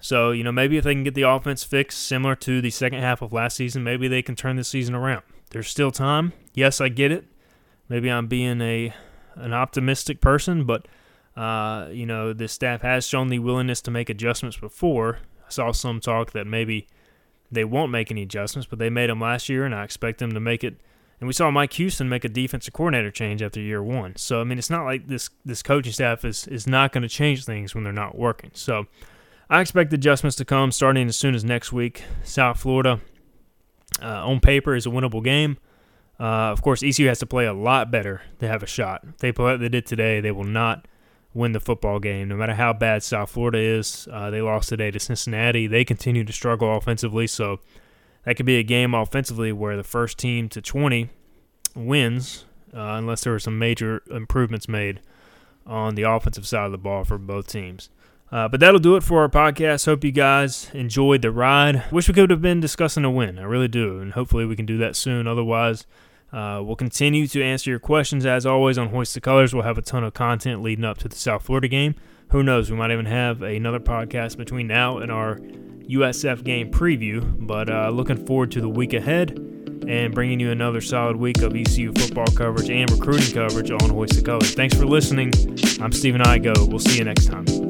So, you know, maybe if they can get the offense fixed similar to the second half of last season, maybe they can turn this season around. There's still time. Yes, I get it. Maybe I'm being a an optimistic person, but Uh, you know, this staff has shown the willingness to make adjustments before. I saw some talk that maybe they won't make any adjustments, but they made them last year, and I expect them to make it. And we saw Mike Houston make a defensive coordinator change after year one. So, I mean, it's not like this this coaching staff is, is not going to change things when they're not working. So, I expect adjustments to come starting as soon as next week. South Florida, uh, on paper, is a winnable game. Uh, of course, E C U has to play a lot better to have a shot. If they play like they did today, they will not win the football game, no matter how bad South Florida is. Uh, they lost today to Cincinnati. They continue to struggle offensively, so that could be a game offensively where the first team to twenty wins, uh, unless there were some major improvements made on the offensive side of the ball for both teams. Uh, but that'll do it for our podcast. Hope you guys enjoyed the ride. Wish we could have been discussing a win. I really do, and hopefully we can do that soon. Otherwise, Uh, we'll continue to answer your questions, as always, on Hoist the Colors. We'll have a ton of content leading up to the South Florida game. Who knows? We might even have another podcast between now and our U S F game preview. But uh, looking forward to the week ahead and bringing you another solid week of E C U football coverage and recruiting coverage on Hoist the Colors. Thanks for listening. I'm Steven Igo. We'll see you next time.